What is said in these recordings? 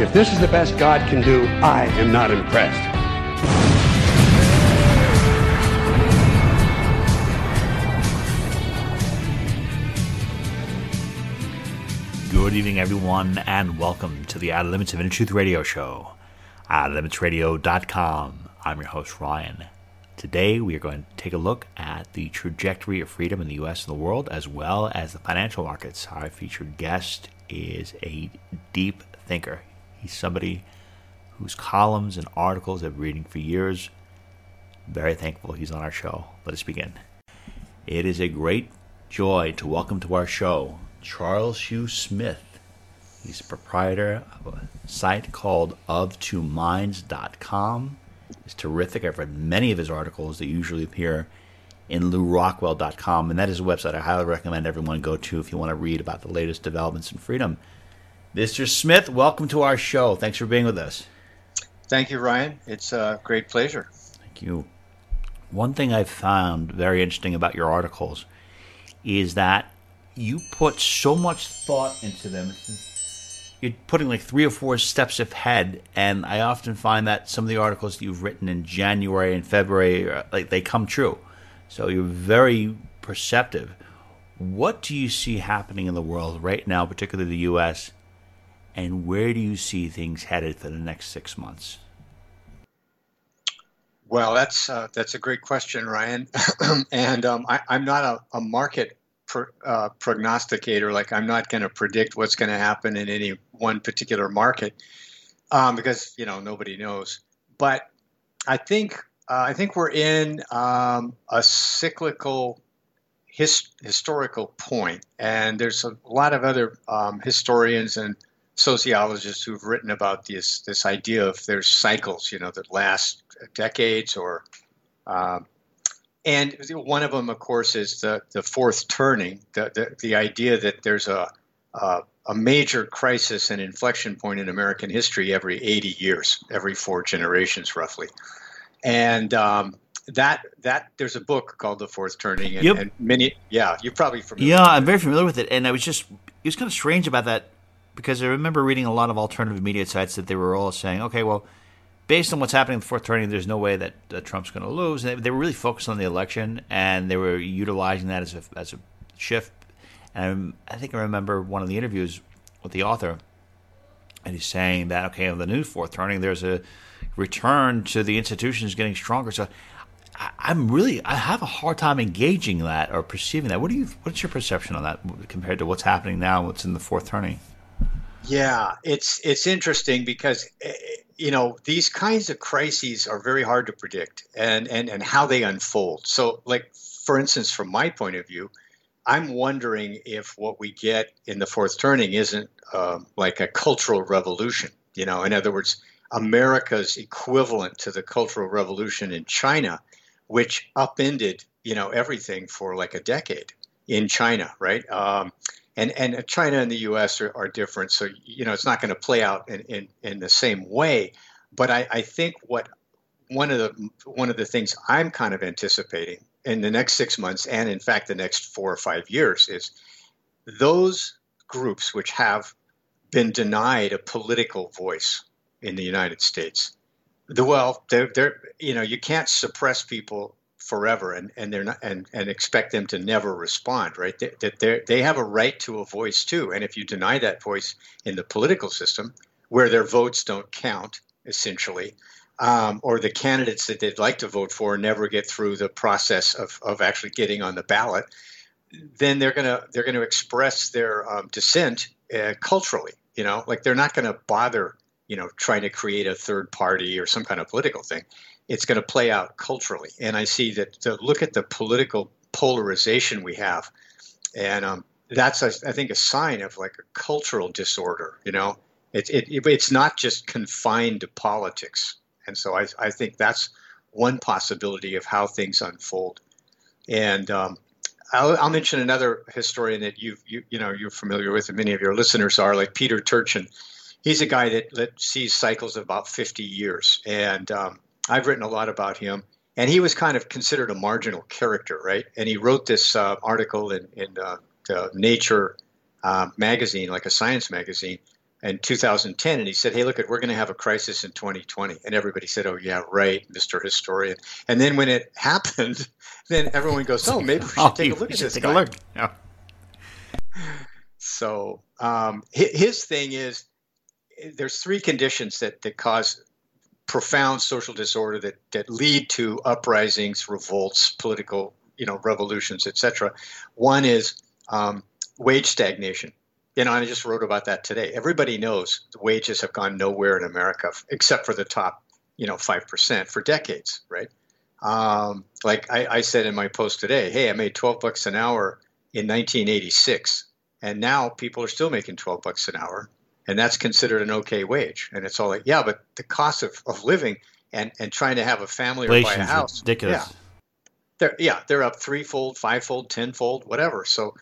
If this is the best God can do, I am not impressed. Good evening, everyone, and welcome to the Outer Limits of Inner Truth Radio Show, OutofLimitsRadio.com. I'm your host, Ryan. Today, we are going to take a look at the trajectory of freedom in the U.S. and the world, as well as the financial markets. Our featured guest is a deep thinker. He's somebody whose columns and articles I've been reading for years. Very thankful he's on our show. Let us begin. It is a great joy to welcome to our show Charles Hugh Smith. He's the proprietor of a site called oftwominds.com. It's terrific. I've read many of his articles that usually appear in lewrockwell.com, and that is a website I highly recommend everyone go to if you want to read about the latest developments in freedom. Mr. Smith, welcome to our show. Thanks for being with us. Thank you, Ryan. It's a great pleasure. Thank you. One thing I've found very interesting about your articles is that you put so much thought into them. You're putting like 3 or 4 steps ahead, and I often find that some of the articles that you've written in January and February, like, they come true. So you're very perceptive. What do you see happening in the world right now, particularly the U.S., and where do you see things headed for the next 6 months? Well, that's a great question, Ryan. And I'm not a market prognosticator. Like, I'm not going to predict what's going to happen in any one particular market because, you know, nobody knows. But I think we're in a cyclical historical point, and there's a lot of other historians and sociologists who've written about this idea of there's cycles, you know, that last decades or, and one of them, of course, is the fourth turning, the idea that there's a major crisis and inflection point in American history every 80 years, every 4 generations roughly. And that there's a book called The Fourth Turning, and, yep. And many, yeah, you're probably familiar. Yeah, I'm very familiar with it, and it was kind of strange about that, because I remember reading a lot of alternative media sites that they were all saying, okay, well, based on what's happening in the fourth turning, there's no way that Trump's going to lose. And they were really focused on the election, and they were utilizing that as a shift. And I think I remember one of the interviews with the author, and he's saying that, okay, on the new fourth turning, there's a return to the institutions getting stronger. So I have a hard time engaging that or perceiving that. What's your perception on that compared to what's happening now, what's in the fourth turning? Yeah, it's interesting because, you know, these kinds of crises are very hard to predict and how they unfold. So, like, for instance, from my point of view, I'm wondering if what we get in the fourth turning isn't like a cultural revolution. You know, in other words, America's equivalent to the Cultural Revolution in China, which upended, you know, everything for like a decade in China, right? And China and the U.S. are different, so, you know, it's not going to play out in the same way. But I think what one of the things I'm kind of anticipating in the next 6 months, and in fact the next 4 or 5 years, is those groups which have been denied a political voice in the United States. They're you know, you can't suppress people forever and they're not and expect them to never respond, right? They have a right to a voice too, and if you deny that voice in the political system, where their votes don't count essentially, or the candidates that they'd like to vote for never get through the process of actually getting on the ballot, then they're gonna express their dissent culturally. You know, like, they're not gonna bother, you know, trying to create a third party or some kind of political thing. It's going to play out culturally. And I see that to look at the political polarization we have. And that's, I think, a sign of like a cultural disorder, you know, It's not just confined to politics. And so I think that's one possibility of how things unfold. And I'll mention another historian that you're familiar with, and many of your listeners are, like Peter Turchin. He's a guy that sees cycles of about 50 years. And I've written a lot about him. And he was kind of considered a marginal character, right? And he wrote this article in Nature magazine, like a science magazine, in 2010. And he said, hey, look, we're going to have a crisis in 2020. And everybody said, oh, yeah, right, Mr. Historian. And then when it happened, then everyone goes, oh, maybe we should take a look at this guy. Yeah. So his thing is, there's three conditions that cause profound social disorder that lead to uprisings, revolts, political, revolutions, etc. One is wage stagnation. I just wrote about that today. Everybody knows the wages have gone nowhere in America, except for the top, 5% for decades, right? Like I said in my post today, hey, I made $12 an hour in 1986, and now people are still making $12 an hour. And that's considered an okay wage. And it's all like, yeah, but the cost of living and trying to have a family or buy a house. Ridiculous. Yeah. They're up threefold, fivefold, tenfold, whatever. So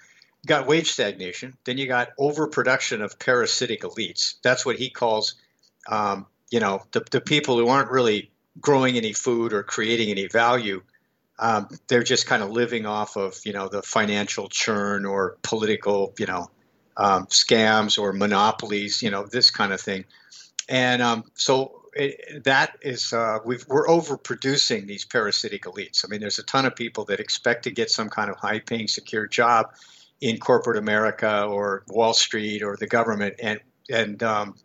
you got wage stagnation. Then you got overproduction of parasitic elites. That's what he calls, the people who aren't really growing any food or creating any value. They're just kind of living off of, the financial churn or political, scams or monopolies, this kind of thing. And we're overproducing these parasitic elites. I mean, there's a ton of people that expect to get some kind of high-paying, secure job in corporate America or Wall Street or the government,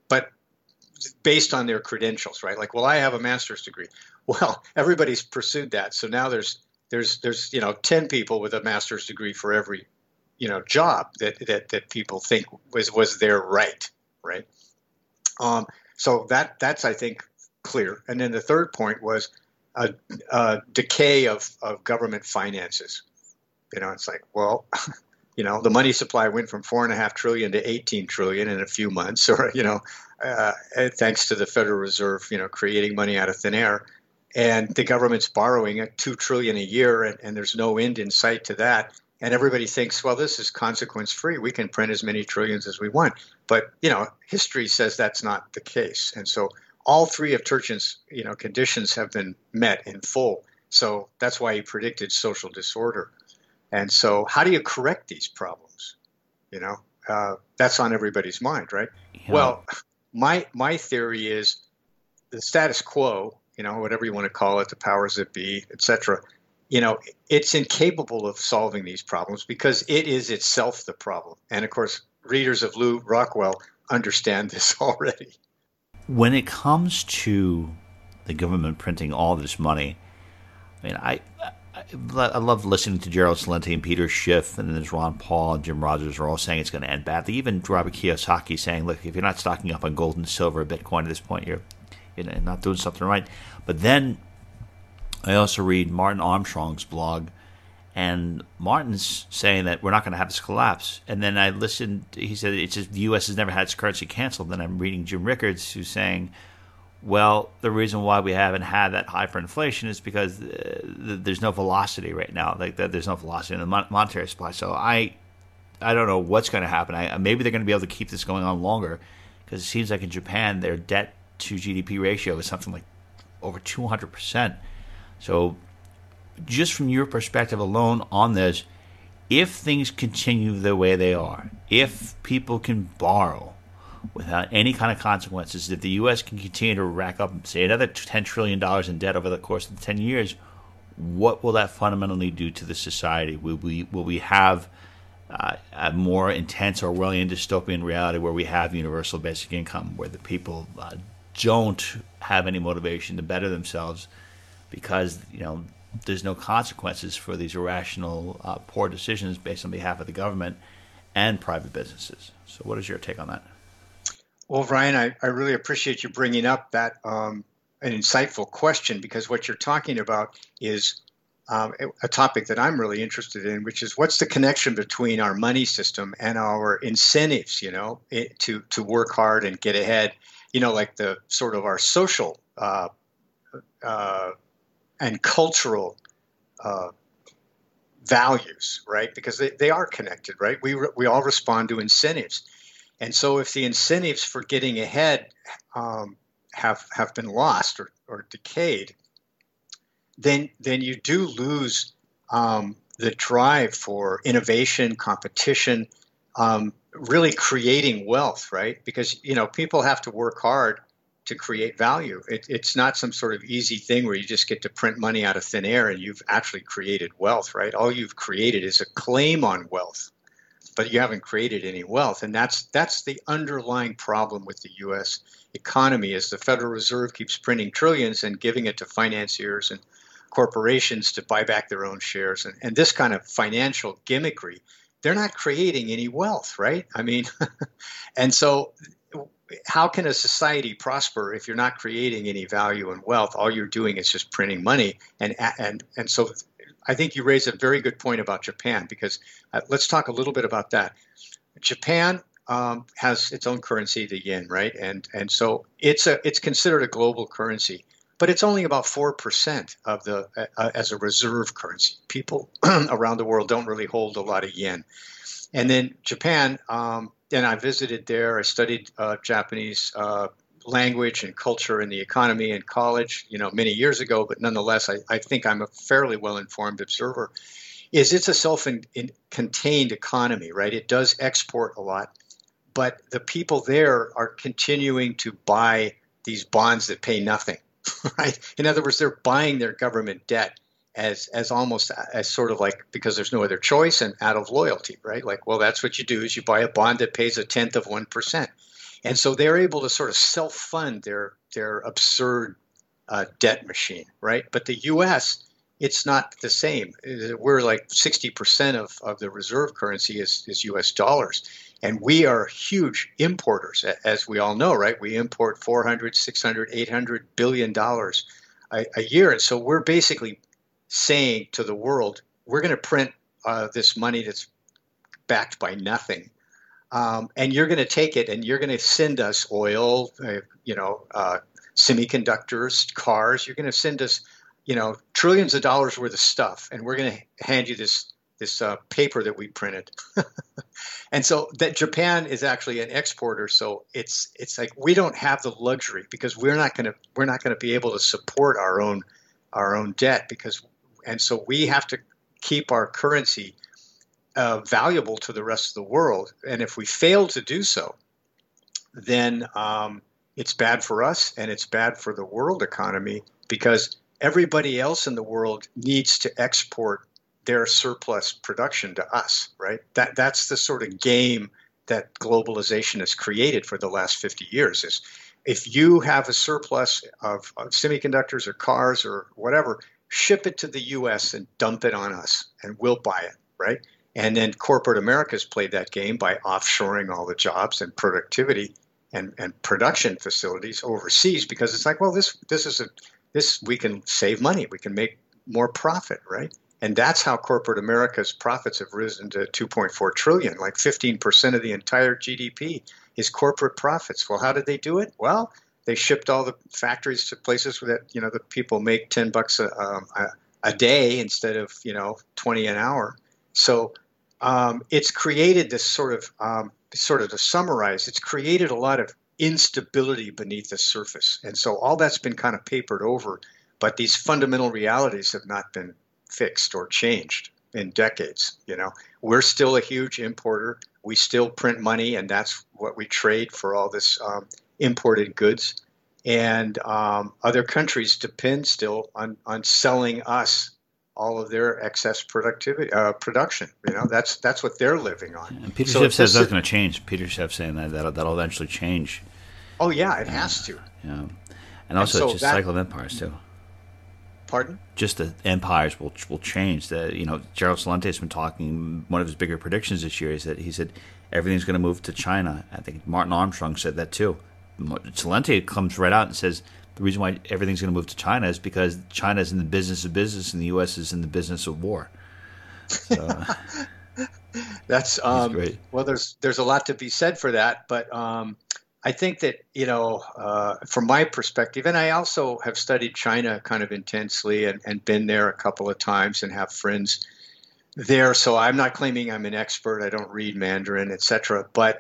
but based on their credentials, right? Like, well, I have a master's degree. Well, everybody's pursued that, so now there's 10 people with a master's degree for every job that people think was their right? So that's I think clear. And then the third point was a decay of government finances. It's like, well, the money supply went from 4.5 trillion to 18 trillion in a few months, or thanks to the Federal Reserve, creating money out of thin air, and the government's borrowing at 2 trillion a year, and there's no end in sight to that. And everybody thinks, well, this is consequence-free. We can print as many trillions as we want. But, history says that's not the case. And so all three of Turchin's, conditions have been met in full. So that's why he predicted social disorder. And so how do you correct these problems? That's on everybody's mind, right? Yeah. Well, my theory is the status quo, whatever you want to call it, the powers that be, et cetera, it's incapable of solving these problems because it is itself the problem. And, of course, readers of Lew Rockwell understand this already. When it comes to the government printing all this money, I mean, I love listening to Gerald Celente and Peter Schiff, and then Ron Paul and Jim Rogers are all saying it's going to end badly. Even Robert Kiyosaki saying, look, if you're not stocking up on gold and silver, Bitcoin at this point, you're not doing something right. But then I also read Martin Armstrong's blog, and Martin's saying that we're not going to have this collapse. And then I listened, he said it's just the U.S. has never had its currency canceled. Then I'm reading Jim Rickards, who's saying, well, the reason why we haven't had that hyperinflation is because there's no velocity right now. Like there's no velocity in the monetary supply. So I don't know what's going to happen. Maybe they're going to be able to keep this going on longer, because it seems like in Japan, their debt to GDP ratio is something like over 200%. So just from your perspective alone on this, if things continue the way they are, if people can borrow without any kind of consequences, if the U.S. can continue to rack up, say, another $10 trillion in debt over the course of 10 years, what will that fundamentally do to the society? Will we have a more intense Orwellian dystopian reality where we have universal basic income, where the people don't have any motivation to better themselves, because there's no consequences for these irrational, poor decisions based on behalf of the government and private businesses? So what is your take on that? Well, Ryan, I really appreciate you bringing up that an insightful question, because what you're talking about is a topic that I'm really interested in, which is what's the connection between our money system and our incentives, you know, to work hard and get ahead, you know, like the sort of our social and cultural values, right? Because they are connected, right? We all respond to incentives. And so if the incentives for getting ahead have been lost or decayed, then you do lose the drive for innovation, competition, really creating wealth, right? Because, you know, people have to work hard to create value. It's not some sort of easy thing where you just get to print money out of thin air and you've actually created wealth, right? All you've created is a claim on wealth, but you haven't created any wealth. And that's the underlying problem with the U.S. economy is the Federal Reserve keeps printing trillions and giving it to financiers and corporations to buy back their own shares and this kind of financial gimmickry. They're not creating any wealth, right? I mean, and so how can a society prosper if you're not creating any value and wealth? All you're doing is just printing money. And so I think you raise a very good point about Japan, because let's talk a little bit about that. Japan has its own currency, the yen, right? And so it's considered a global currency, but it's only about 4% of the as a reserve currency. People around the world don't really hold a lot of yen. And then Japan, and I visited there. I studied Japanese language and culture and the economy in college, you know, many years ago. But nonetheless, I think I'm a fairly well-informed observer. It's a self-contained economy, right? It does export a lot, but the people there are continuing to buy these bonds that pay nothing, right? In other words, they're buying their government debt as almost as sort of like, because there's no other choice and out of loyalty, right? Like, well, that's what you do is you buy a bond that pays 0.1%. And so they're able to sort of self-fund their absurd debt machine, right? But the U.S., it's not the same. We're like 60% of the reserve currency is U.S. dollars. And we are huge importers, as we all know, right? We import $400, $600, $800 billion a year. And so we're basically saying to the world, we're going to print this money that's backed by nothing. And you're going to take it and you're going to send us oil, semiconductors, cars. You're going to send us, you know, trillions of dollars worth of stuff. And we're going to hand you this paper that we printed. And so that Japan is actually an exporter. So it's like we don't have the luxury because we're not going to be able to support our own debt because, and so we have to keep our currency valuable to the rest of the world. And if we fail to do so, then it's bad for us and it's bad for the world economy because everybody else in the world needs to export their surplus production to us, right? That's the sort of game that globalization has created for the last 50 years is if you have a surplus of semiconductors or cars or whatever, ship it to the U.S. and dump it on us and we'll buy it, right? And then corporate America's played that game by offshoring all the jobs and productivity and production facilities overseas because it's like, well, this we can save money. We can make more profit, right? And that's how corporate America's profits have risen to $2.4 trillion, like 15% of the entire GDP is corporate profits. Well, how did they do it? Well, they shipped all the factories to places where that, you know, the people make $10 a day instead of, you know, 20 an hour. So it's created this sort of to summarize, it's created a lot of instability beneath the surface. And so all that's been kind of papered over, but these fundamental realities have not been fixed or changed in decades. You know, we're still a huge importer. We still print money, and that's what we trade for all this imported goods. And other countries depend still on selling us all of their excess production. You know, that's what they're living on. And Peter Schiff says that's going to change. Peter Schiff saying that'll eventually change. Oh yeah, it has to. Yeah, and also and so just cycle of empires too. Pardon? Just the empires will change. That, you know, Gerald Celente has been talking. One of his bigger predictions this year is that he said everything's going to move to China. I think Martin Armstrong said that too. Celente comes right out and says The reason why everything's going to move to China is because China's in the business of business and the U.S. is in the business of war. So, that's great. Well, there's a lot to be said for that, but I think that, from my perspective, and I also have studied China kind of intensely and been there a couple of times and have friends there. So I'm not claiming I'm an expert. I don't read Mandarin, etc. But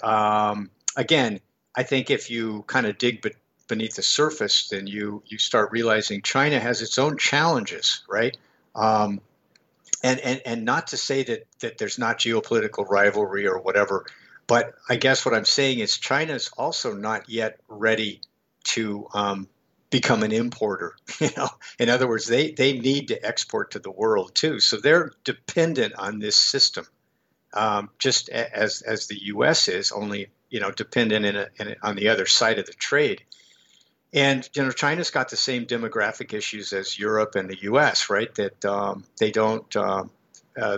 again, I think if you kind of dig beneath the surface, then you start realizing China has its own challenges, right? And not to say that there's not geopolitical rivalry or whatever, but I guess what I'm saying is China's also not yet ready to become an importer. In other words, they need to export to the world too. So they're dependent on this system, just as the U.S. is, only dependent on the other side of the trade. And China's got the same demographic issues as Europe and the U.S., right? That they don't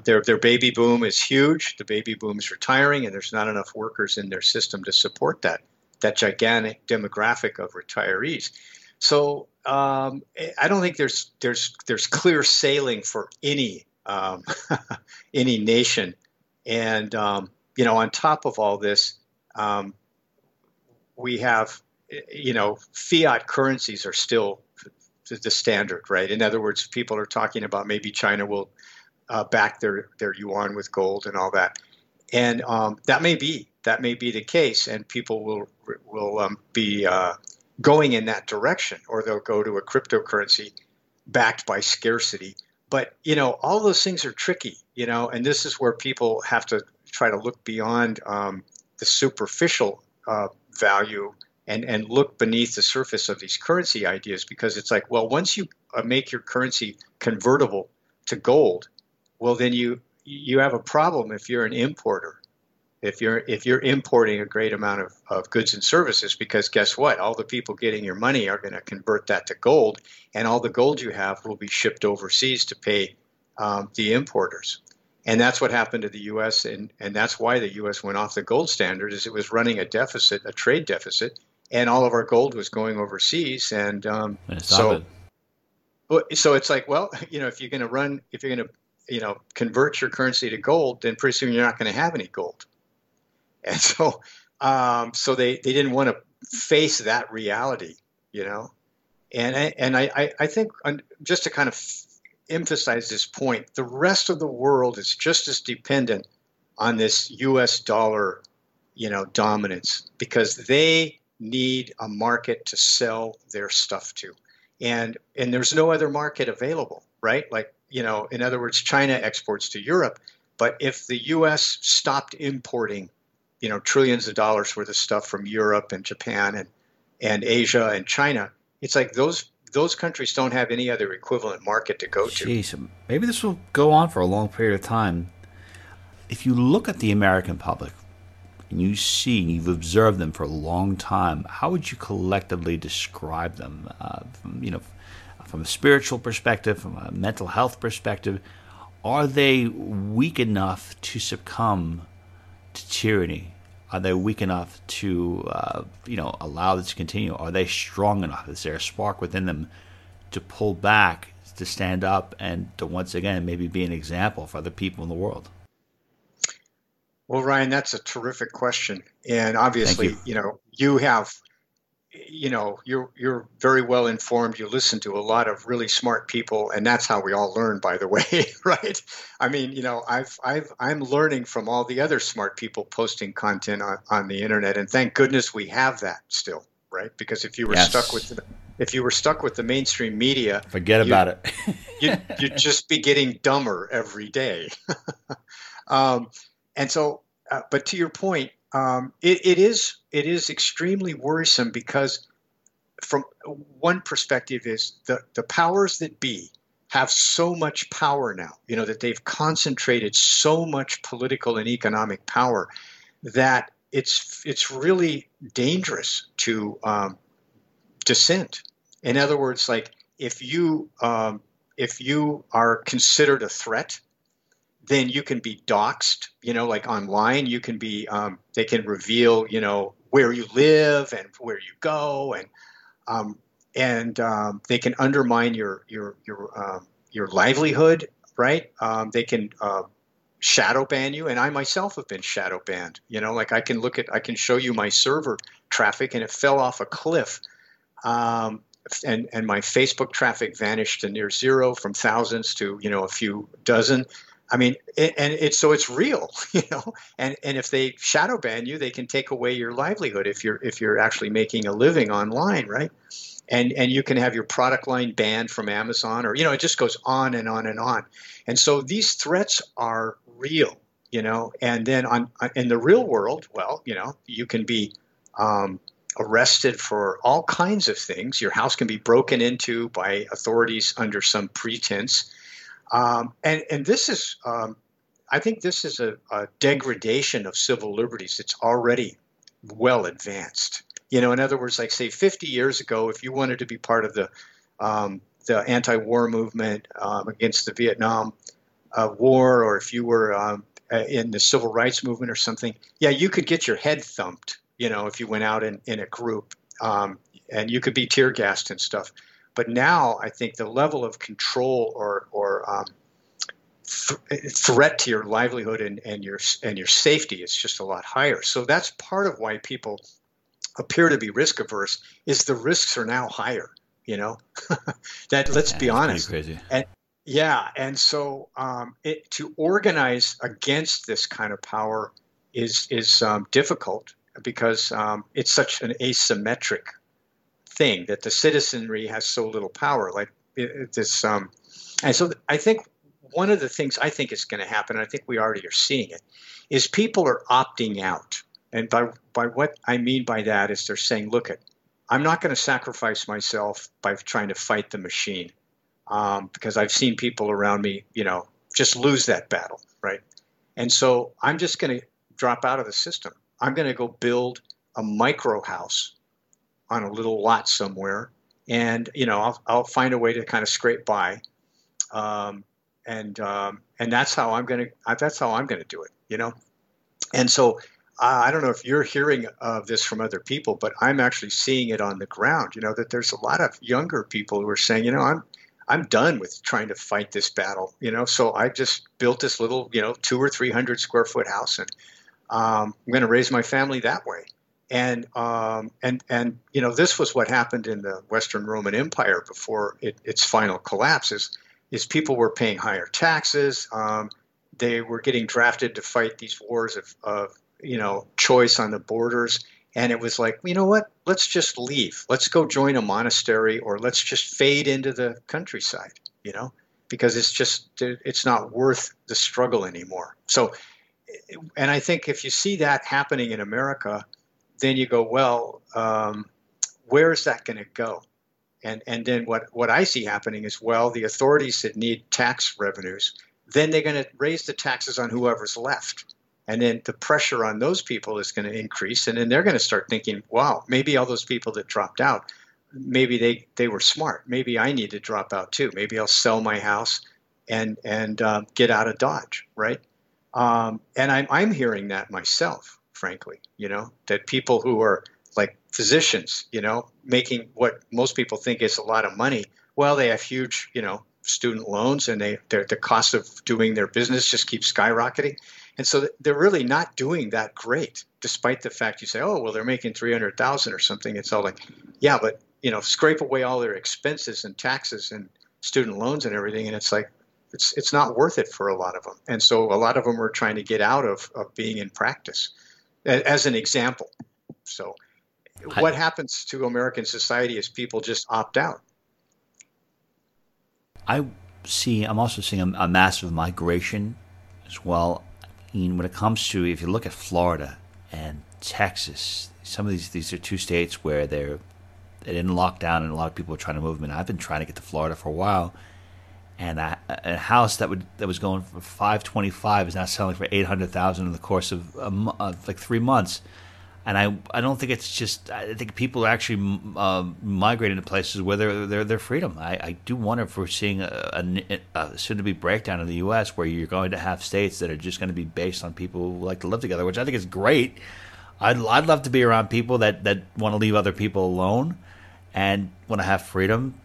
their baby boom is huge. The baby boom is retiring, and there's not enough workers in their system to support that gigantic demographic of retirees. So I don't think there's clear sailing for any any nation. And on top of all this, we have. Fiat currencies are still the standard, right? In other words, people are talking about maybe China will back their yuan with gold and all that, and that may be the case, and people will be going in that direction, or they'll go to a cryptocurrency backed by scarcity. But all those things are tricky, and this is where people have to try to look beyond the superficial value. And look beneath the surface of these currency ideas, because it's like, well, once you make your currency convertible to gold, well, then you have a problem if you're an importer, if you're importing a great amount of goods and services, because guess what? All the people getting your money are going to convert that to gold, and all the gold you have will be shipped overseas to pay the importers. And that's what happened to the U.S., and that's why the U.S. went off the gold standard, is it was running a trade deficit. And all of our gold was going overseas, and so it's like, well, if you're going to convert your currency to gold, then pretty soon you're not going to have any gold. And so, they didn't want to face that reality, And I think, just to kind of emphasize this point, the rest of the world is just as dependent on this U.S. dollar, dominance, because they need a market to sell their stuff to, and there's no other market available, right? Like, in other words, China exports to Europe, but if the U.S. stopped importing, trillions of dollars worth of stuff from Europe and Japan and Asia and China, it's like those countries don't have any other equivalent market to go to. Jeez, maybe this will go on for a long period of time. If you look at the American public, and you've observed them for a long time, how would you collectively describe them? From a spiritual perspective, from a mental health perspective, are they weak enough to succumb to tyranny? Are they weak enough to, allow this to continue? Are they strong enough? Is there a spark within them to pull back, to stand up, and to once again maybe be an example for other people in the world? Well, Ryan, that's a terrific question. And obviously, you have, you're very well informed. You listen to a lot of really smart people, and that's how we all learn, by the way, right? I mean, I'm learning from all the other smart people posting content on the internet, and thank goodness we have that still, right? Because if you were stuck with the mainstream media, about it. you'd just be getting dumber every day. And so, but to your point, it is extremely worrisome, because from one perspective is the powers that be have so much power now, that they've concentrated so much political and economic power that it's really dangerous to dissent. In other words, like if you are considered a threat, then you can be doxxed, like online. You can be, they can reveal, where you live and where you go, and and they can undermine your livelihood, right? They can shadow ban you. And I myself have been shadow banned. You know, like I can show you my server traffic, and it fell off a cliff. And my Facebook traffic vanished to near zero, from thousands to, you know, a few dozen. I mean, so it's real, you know, and if they shadow ban you, they can take away your livelihood if you're actually making a living online, right? And you can have your product line banned from Amazon, or, you know, it just goes on and on and on. And so these threats are real, you know, and then in the real world, well, you know, you can be, arrested for all kinds of things. Your house can be broken into by authorities under some pretense. And this is, I think this is a degradation of civil liberties. It's already well advanced. You know, in other words, like say 50 years ago, if you wanted to be part of the anti-war movement against the Vietnam War, or if you were in the civil rights movement or something, yeah, you could get your head thumped. You know, if you went out in a group, and you could be tear gassed and stuff. But now I think the level of control or threat to your livelihood and your safety is just a lot higher. So that's part of why people appear to be risk averse, is the risks are now higher, you know, let's be honest. Crazy. And so to organize against this kind of power is difficult, because it's such an asymmetric thing that the citizenry has so little power. Like this, and so I think one of the things I think is going to happen, and I think we already are seeing it, is people are opting out. And by what I mean by that is they're saying, look, I'm not going to sacrifice myself by trying to fight the machine, because I've seen people around me, you know, just lose that battle, right? And so I'm just going to drop out of the system. I'm going to go build a micro house on a little lot somewhere, and, you know, I'll find a way to kind of scrape by, and that's how I'm going to do it, you know. And so I don't know if you're hearing of this from other people, but I'm actually seeing it on the ground. You know, that there's a lot of younger people who are saying, you know, I'm done with trying to fight this battle, you know. So I just built this little, you know, 200 or 300 square foot house, and I'm going to raise my family that way. And you know, this was what happened in the Western Roman Empire before its final collapse, is people were paying higher taxes. They were getting drafted to fight these wars of, you know, choice on the borders. And it was like, you know what, let's just leave. Let's go join a monastery, or let's just fade into the countryside, you know, because it's not worth the struggle anymore. So, and I think if you see that happening in America, then you go, well, where is that going to go? And then what I see happening is, well, the authorities that need tax revenues, then they're going to raise the taxes on whoever's left. And then the pressure on those people is going to increase. And then they're going to start thinking, wow, maybe all those people that dropped out, maybe they were smart. Maybe I need to drop out too. Maybe I'll sell my house and get out of Dodge, right? And I'm hearing that myself, frankly, you know, that people who are like physicians, you know, making what most people think is a lot of money, well, they have huge, you know, student loans, and the cost of doing their business just keeps skyrocketing. And so they're really not doing that great, despite the fact you say, oh, well, they're making $300,000 or something. It's all like, yeah, but, you know, scrape away all their expenses and taxes and student loans and everything. And it's like, It's not worth it for a lot of them. And so a lot of them are trying to get out of being in practice, as an example. So what happens to American society is people just opt out. I'm also seeing a massive migration as well. I mean, when it comes to, if you look at Florida and Texas, some of these are two states where they didn't lock down, and a lot of people are trying to move them. And I've been trying to get to Florida for a while. And a house that was going for $525,000 is now selling for $800,000 in the course of like 3 months. And I don't think it's just, I think people are actually migrating to places where they're freedom. I do wonder if we're seeing a soon-to-be breakdown in the U.S. where you're going to have states that are just going to be based on people who like to live together, which I think is great. I'd love to be around people that want to leave other people alone. and want to have freedom.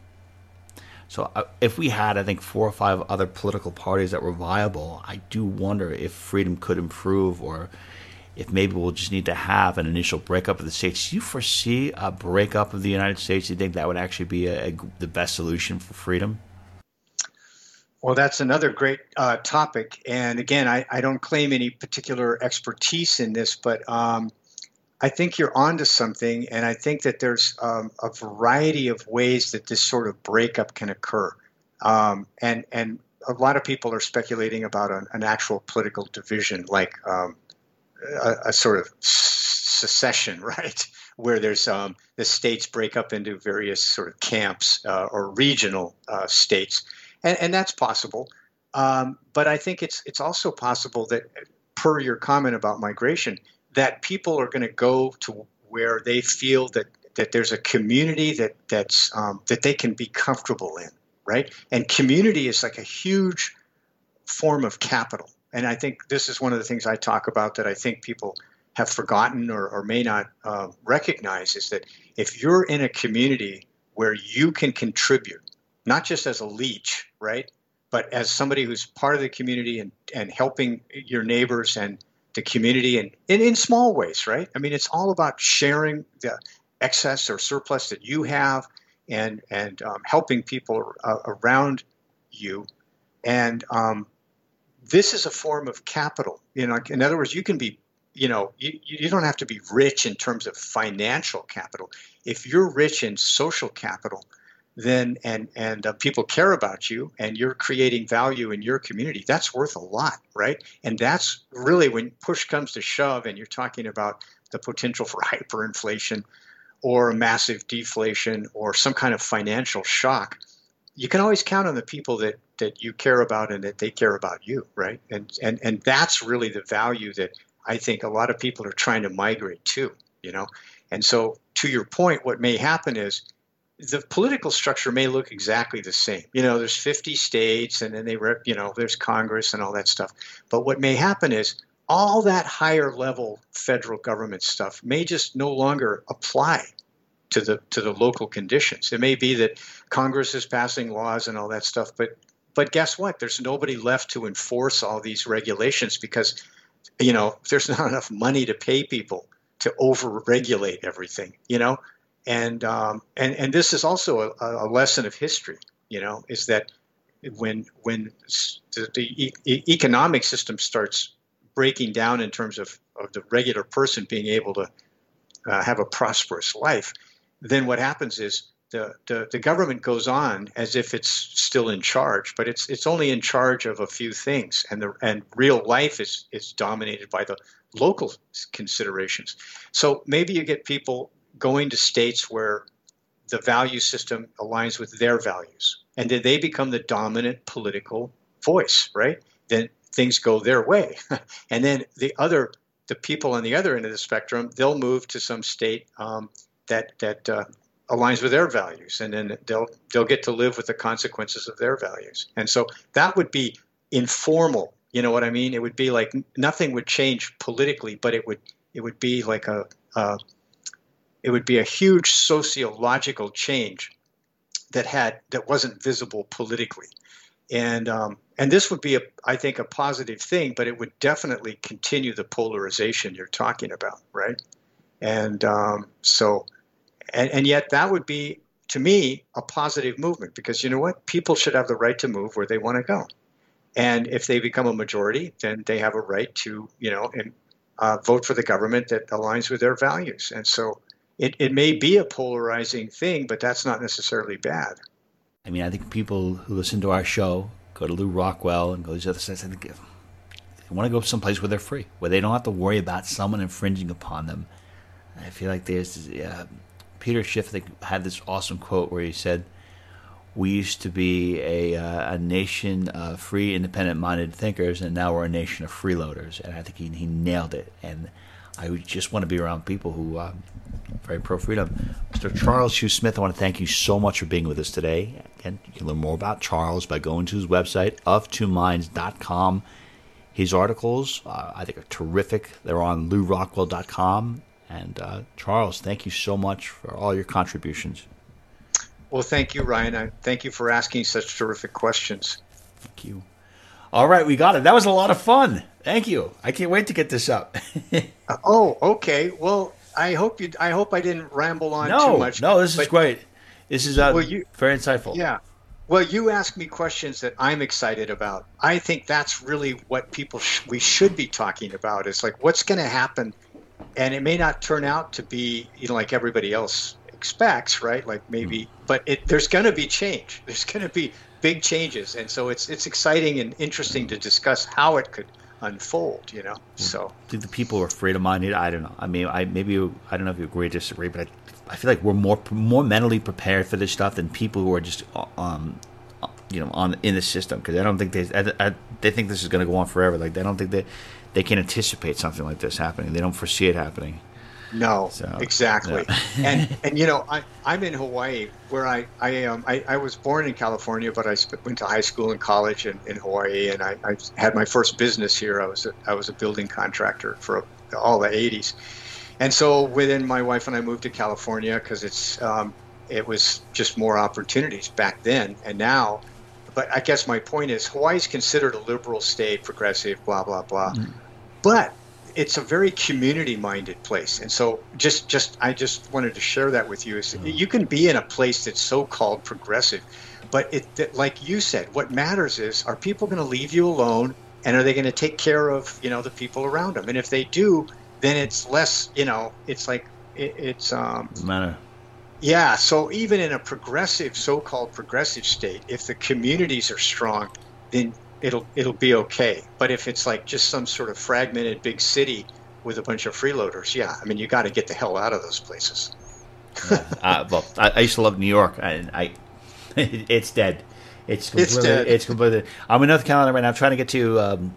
So if we had, I think, 4 or 5 other political parties that were viable, I do wonder if freedom could improve, or if maybe we'll just need to have an initial breakup of the states. Do you foresee a breakup of the United States? Do you think that would actually be the best solution for freedom? Well, that's another great topic. And again, I don't claim any particular expertise in this, but I think you're onto something, and I think that there's a variety of ways that this sort of breakup can occur. And a lot of people are speculating about an actual political division, like a sort of secession, right, where there's the states break up into various sort of camps or regional states, and that's possible. But I think it's also possible that, per your comment about migration, that people are going to go to where they feel that there's a community that they can be comfortable in, right? And community is like a huge form of capital. And I think this is one of the things I talk about that I think people have forgotten or may not recognize, is that if you're in a community where you can contribute, not just as a leech, right, but as somebody who's part of the community and helping your neighbors and the community and in small ways, right? I mean, it's all about sharing the excess or surplus that you have and helping people around you. And this is a form of capital. You know, in other words, you can be, you know, you don't have to be rich in terms of financial capital. If you're rich in social capital, then and people care about you and you're creating value in your community, that's worth a lot, right? And that's really when push comes to shove and you're talking about the potential for hyperinflation or a massive deflation or some kind of financial shock. You can always count on the people that you care about and that they care about you, right? And that's really the value that I think a lot of people are trying to migrate to, you know? And so to your point, what may happen is the political structure may look exactly the same. You know, there's 50 states and then there's Congress and all that stuff. But what may happen is all that higher level federal government stuff may just no longer apply to the local conditions. It may be that Congress is passing laws and all that stuff, but guess what? There's nobody left to enforce all these regulations because, you know, there's not enough money to pay people to over-regulate everything, you know? And this is also a lesson of history, you know, is that when the economic system starts breaking down in terms of the regular person being able to have a prosperous life, then what happens is the government goes on as if it's still in charge, but it's only in charge of a few things, and real life is dominated by the local considerations. So maybe you get people going to states where the value system aligns with their values, and then they become the dominant political voice, right? Then things go their way. And then the people on the other end of the spectrum, they'll move to some state that aligns with their values, and then they'll get to live with the consequences of their values. And so that would be informal, you know what I mean? It would be like nothing would change politically, but it would be like it would be a huge sociological change that wasn't visible politically, and this would be I think a positive thing, but it would definitely continue the polarization you're talking about, right? And so, and yet that would be, to me, a positive movement, because you know what? People should have the right to move where they want to go, and if they become a majority, then they have a right to, you know, vote for the government that aligns with their values, and so. It may be a polarizing thing, but that's not necessarily bad. I mean, I think people who listen to our show, go to Lew Rockwell and go to these other sites, I think they want to go someplace where they're free, where they don't have to worry about someone infringing upon them. I feel like there's Peter Schiff, I think, had this awesome quote where he said, we used to be a nation of free, independent-minded thinkers, and now we're a nation of freeloaders. And I think he nailed it. And I would just want to be around people who are very pro-freedom. Mr. Charles Hugh Smith, I want to thank you so much for being with us today. Again, you can learn more about Charles by going to his website, oftwominds.com. His articles, I think, are terrific. They're on lewrockwell.com. And Charles, thank you so much for all your contributions. Well, thank you, Ryan. Thank you for asking such terrific questions. Thank you. All right, we got it. That was a lot of fun. Thank you. I can't wait to get this up. Oh, okay. Well, I hope I didn't ramble on too much. No, this is great. This is very insightful. Yeah. Well, you ask me questions that I'm excited about. I think that's really what people we should be talking about. It's like, what's going to happen? And it may not turn out to be, like everybody else expects, right? Like maybe, but there's going to be change. There's going to be big changes. And so it's exciting and interesting to discuss how it could unfold, so. Do the people are afraid of money? I don't know. I mean, I don't know if you agree or disagree, but I feel like we're more mentally prepared for this stuff than people who are just, in the system. Because I don't think they think this is going to go on forever. Like they don't think they can anticipate something like this happening. They don't foresee it happening. No, so, exactly. Yeah. and I'm in Hawaii, where I was born in California, but I went to high school and college in Hawaii, and I had my first business here. I was a building contractor for all the 80s. And so my wife and I moved to California because it was just more opportunities back then and now. But I guess my point is Hawaii's considered a liberal state, progressive, blah, blah, blah. Mm. But it's a very community-minded place. And so I just wanted to share that with you. You can be in a place that's so-called progressive. But like you said, what matters is, are people going to leave you alone? And are they going to take care of, the people around them? And if they do, then it's less, it's like it's matter. Yeah. So even in a progressive, so-called progressive state, if the communities are strong, then it'll be okay. But if it's like just some sort of fragmented big city with a bunch of freeloaders, you got to get the hell out of those places. I used to love New York, and it's dead. It's completely. I'm in North Carolina right now. I'm trying to get to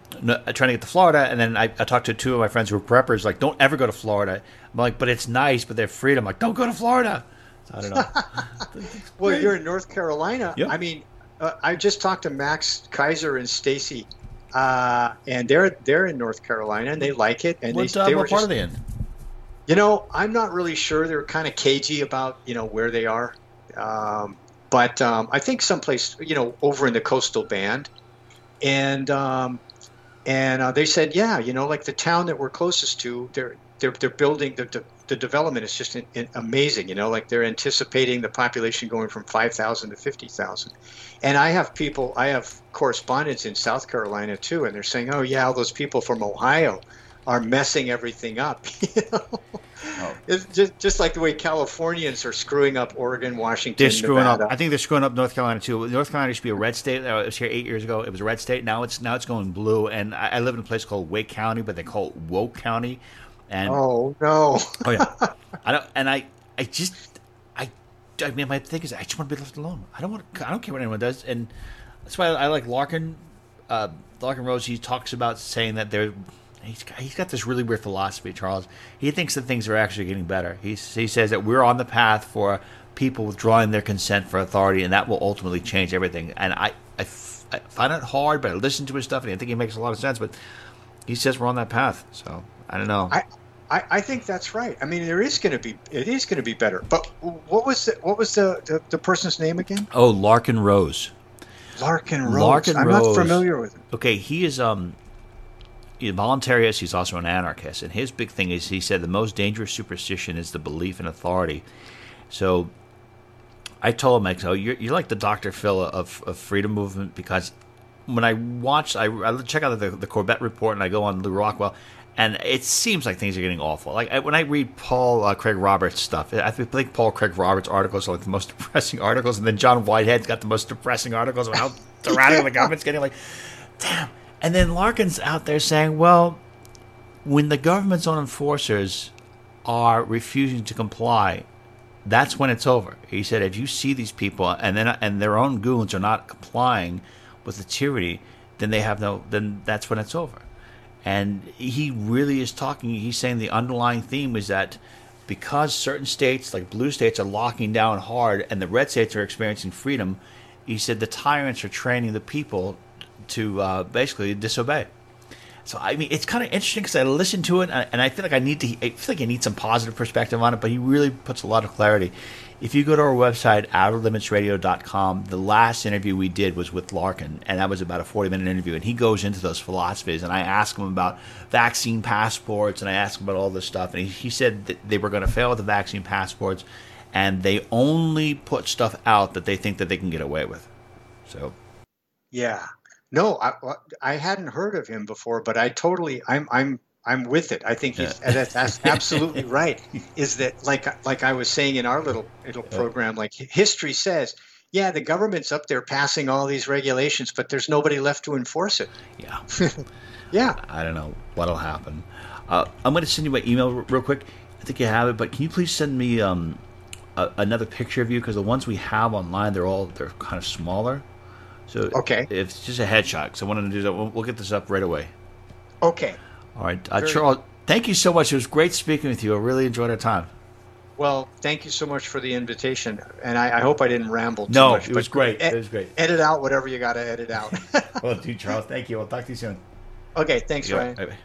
Florida, and then I talked to two of my friends who were preppers. Like, don't ever go to Florida. I'm like, but it's nice, but they're freedom. Like, don't go to Florida. So I don't know. Well, you're in North Carolina. Yep. I mean, I just talked to Max Kaiser and Stacy, and they're in North Carolina, and they like it. And what part are they in? I'm not really sure. They're kind of cagey about where they are. But I think someplace, over in the coastal band, and they said, like the town that we're closest to, they're building the development is just amazing, like they're anticipating the population going from 5,000 to 50,000, and I have correspondents in South Carolina too, and they're saying, oh yeah, all those people from Ohio are messing everything up. Oh. It's just like the way Californians are screwing up Oregon, Washington, Nevada. I think they're screwing up North Carolina too. North Carolina used to be a red state. I was here 8 years ago. It was a red state. Now it's going blue. And I live in a place called Wake County, but they call it Woke County. And oh no! Oh yeah. My thing is I just want to be left alone. I don't care what anyone does, and that's why I like Larken. Larken Rose. He talks about saying that they're. He's got this really weird philosophy, Charles. He thinks that things are actually getting better. He says that we're on the path for people withdrawing their consent for authority, and that will ultimately change everything. And I find it hard, but I listen to his stuff, and I think he makes a lot of sense. But he says we're on that path, so I don't know. I think that's right. I mean, it is going to be better. But what was the person's name again? Oh, Larken Rose. I'm not familiar with him. Okay, he is He's a voluntarist. He's also an anarchist, and his big thing is he said the most dangerous superstition is the belief in authority. So I told him, you're like the Dr. Phil of freedom movement, because when I watch, I check out the Corbett Report, and I go on Lew Rockwell, and it seems like things are getting awful. Like when I read Paul Craig Roberts stuff, I think Paul Craig Roberts articles are like the most depressing articles, and then John Whitehead's got the most depressing articles about how tyrannical the government's getting. Like, damn. And then Larkin's out there saying, well, when the government's own enforcers are refusing to comply, that's when it's over. He said, if you see these people and their own goons are not complying with the tyranny, then that's when it's over. And he really is talking. He's saying the underlying theme is that because certain states, like blue states, are locking down hard and the red states are experiencing freedom, he said the tyrants are training the people to basically disobey. So I mean, it's kind of interesting because I listened to it and I feel like I need some positive perspective on it, but he really puts a lot of clarity. If you go to our website, OutofLimitsRadio.com, the last interview we did was with Larken, and that was about a 40-minute interview, and he goes into those philosophies, and I asked him about vaccine passports, and I asked him about all this stuff, and he said that they were going to fail with the vaccine passports, and they only put stuff out that they think that they can get away with. So, yeah. No, I hadn't heard of him before, but I'm with it. I think he's that's absolutely right. Is that like I was saying in our little program? Like history says, yeah, the government's up there passing all these regulations, but there's nobody left to enforce it. Yeah, yeah. I don't know what'll happen. I'm going to send you my email real quick. I think you have it, but can you please send me another picture of you, because the ones we have online they're kind of smaller. So okay, if it's just a headshot, because I wanted to do that. We'll get this up right away. Okay. All right, Charles, thank you so much. It was great speaking with you. I really enjoyed our time. Well, thank you so much for the invitation, and I hope I didn't ramble too much. No, it was great. It was great. Edit out whatever you got to edit out. Well, dude, Charles, thank you. We'll talk to you soon. Okay, thanks, Ryan. Bye-bye.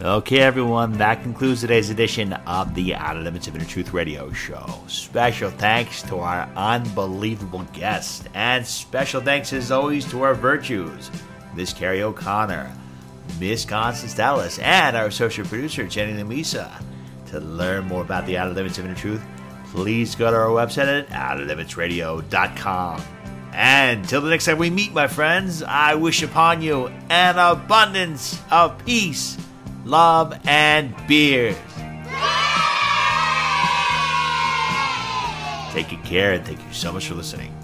Okay, everyone, that concludes today's edition of the Out of Limits of Inner Truth Radio Show. Special thanks to our unbelievable guests, and special thanks, as always, to our virtues, Miss Carrie O'Connor, Miss Constance Dallas, and our associate producer, Jenny Lamesa. To learn more about the Out of Limits of Inner Truth, please go to our website at OutofLimitsRadio.com. And till the next time we meet, my friends, I wish upon you an abundance of peace, love, and beers. Take good care, and thank you so much for listening.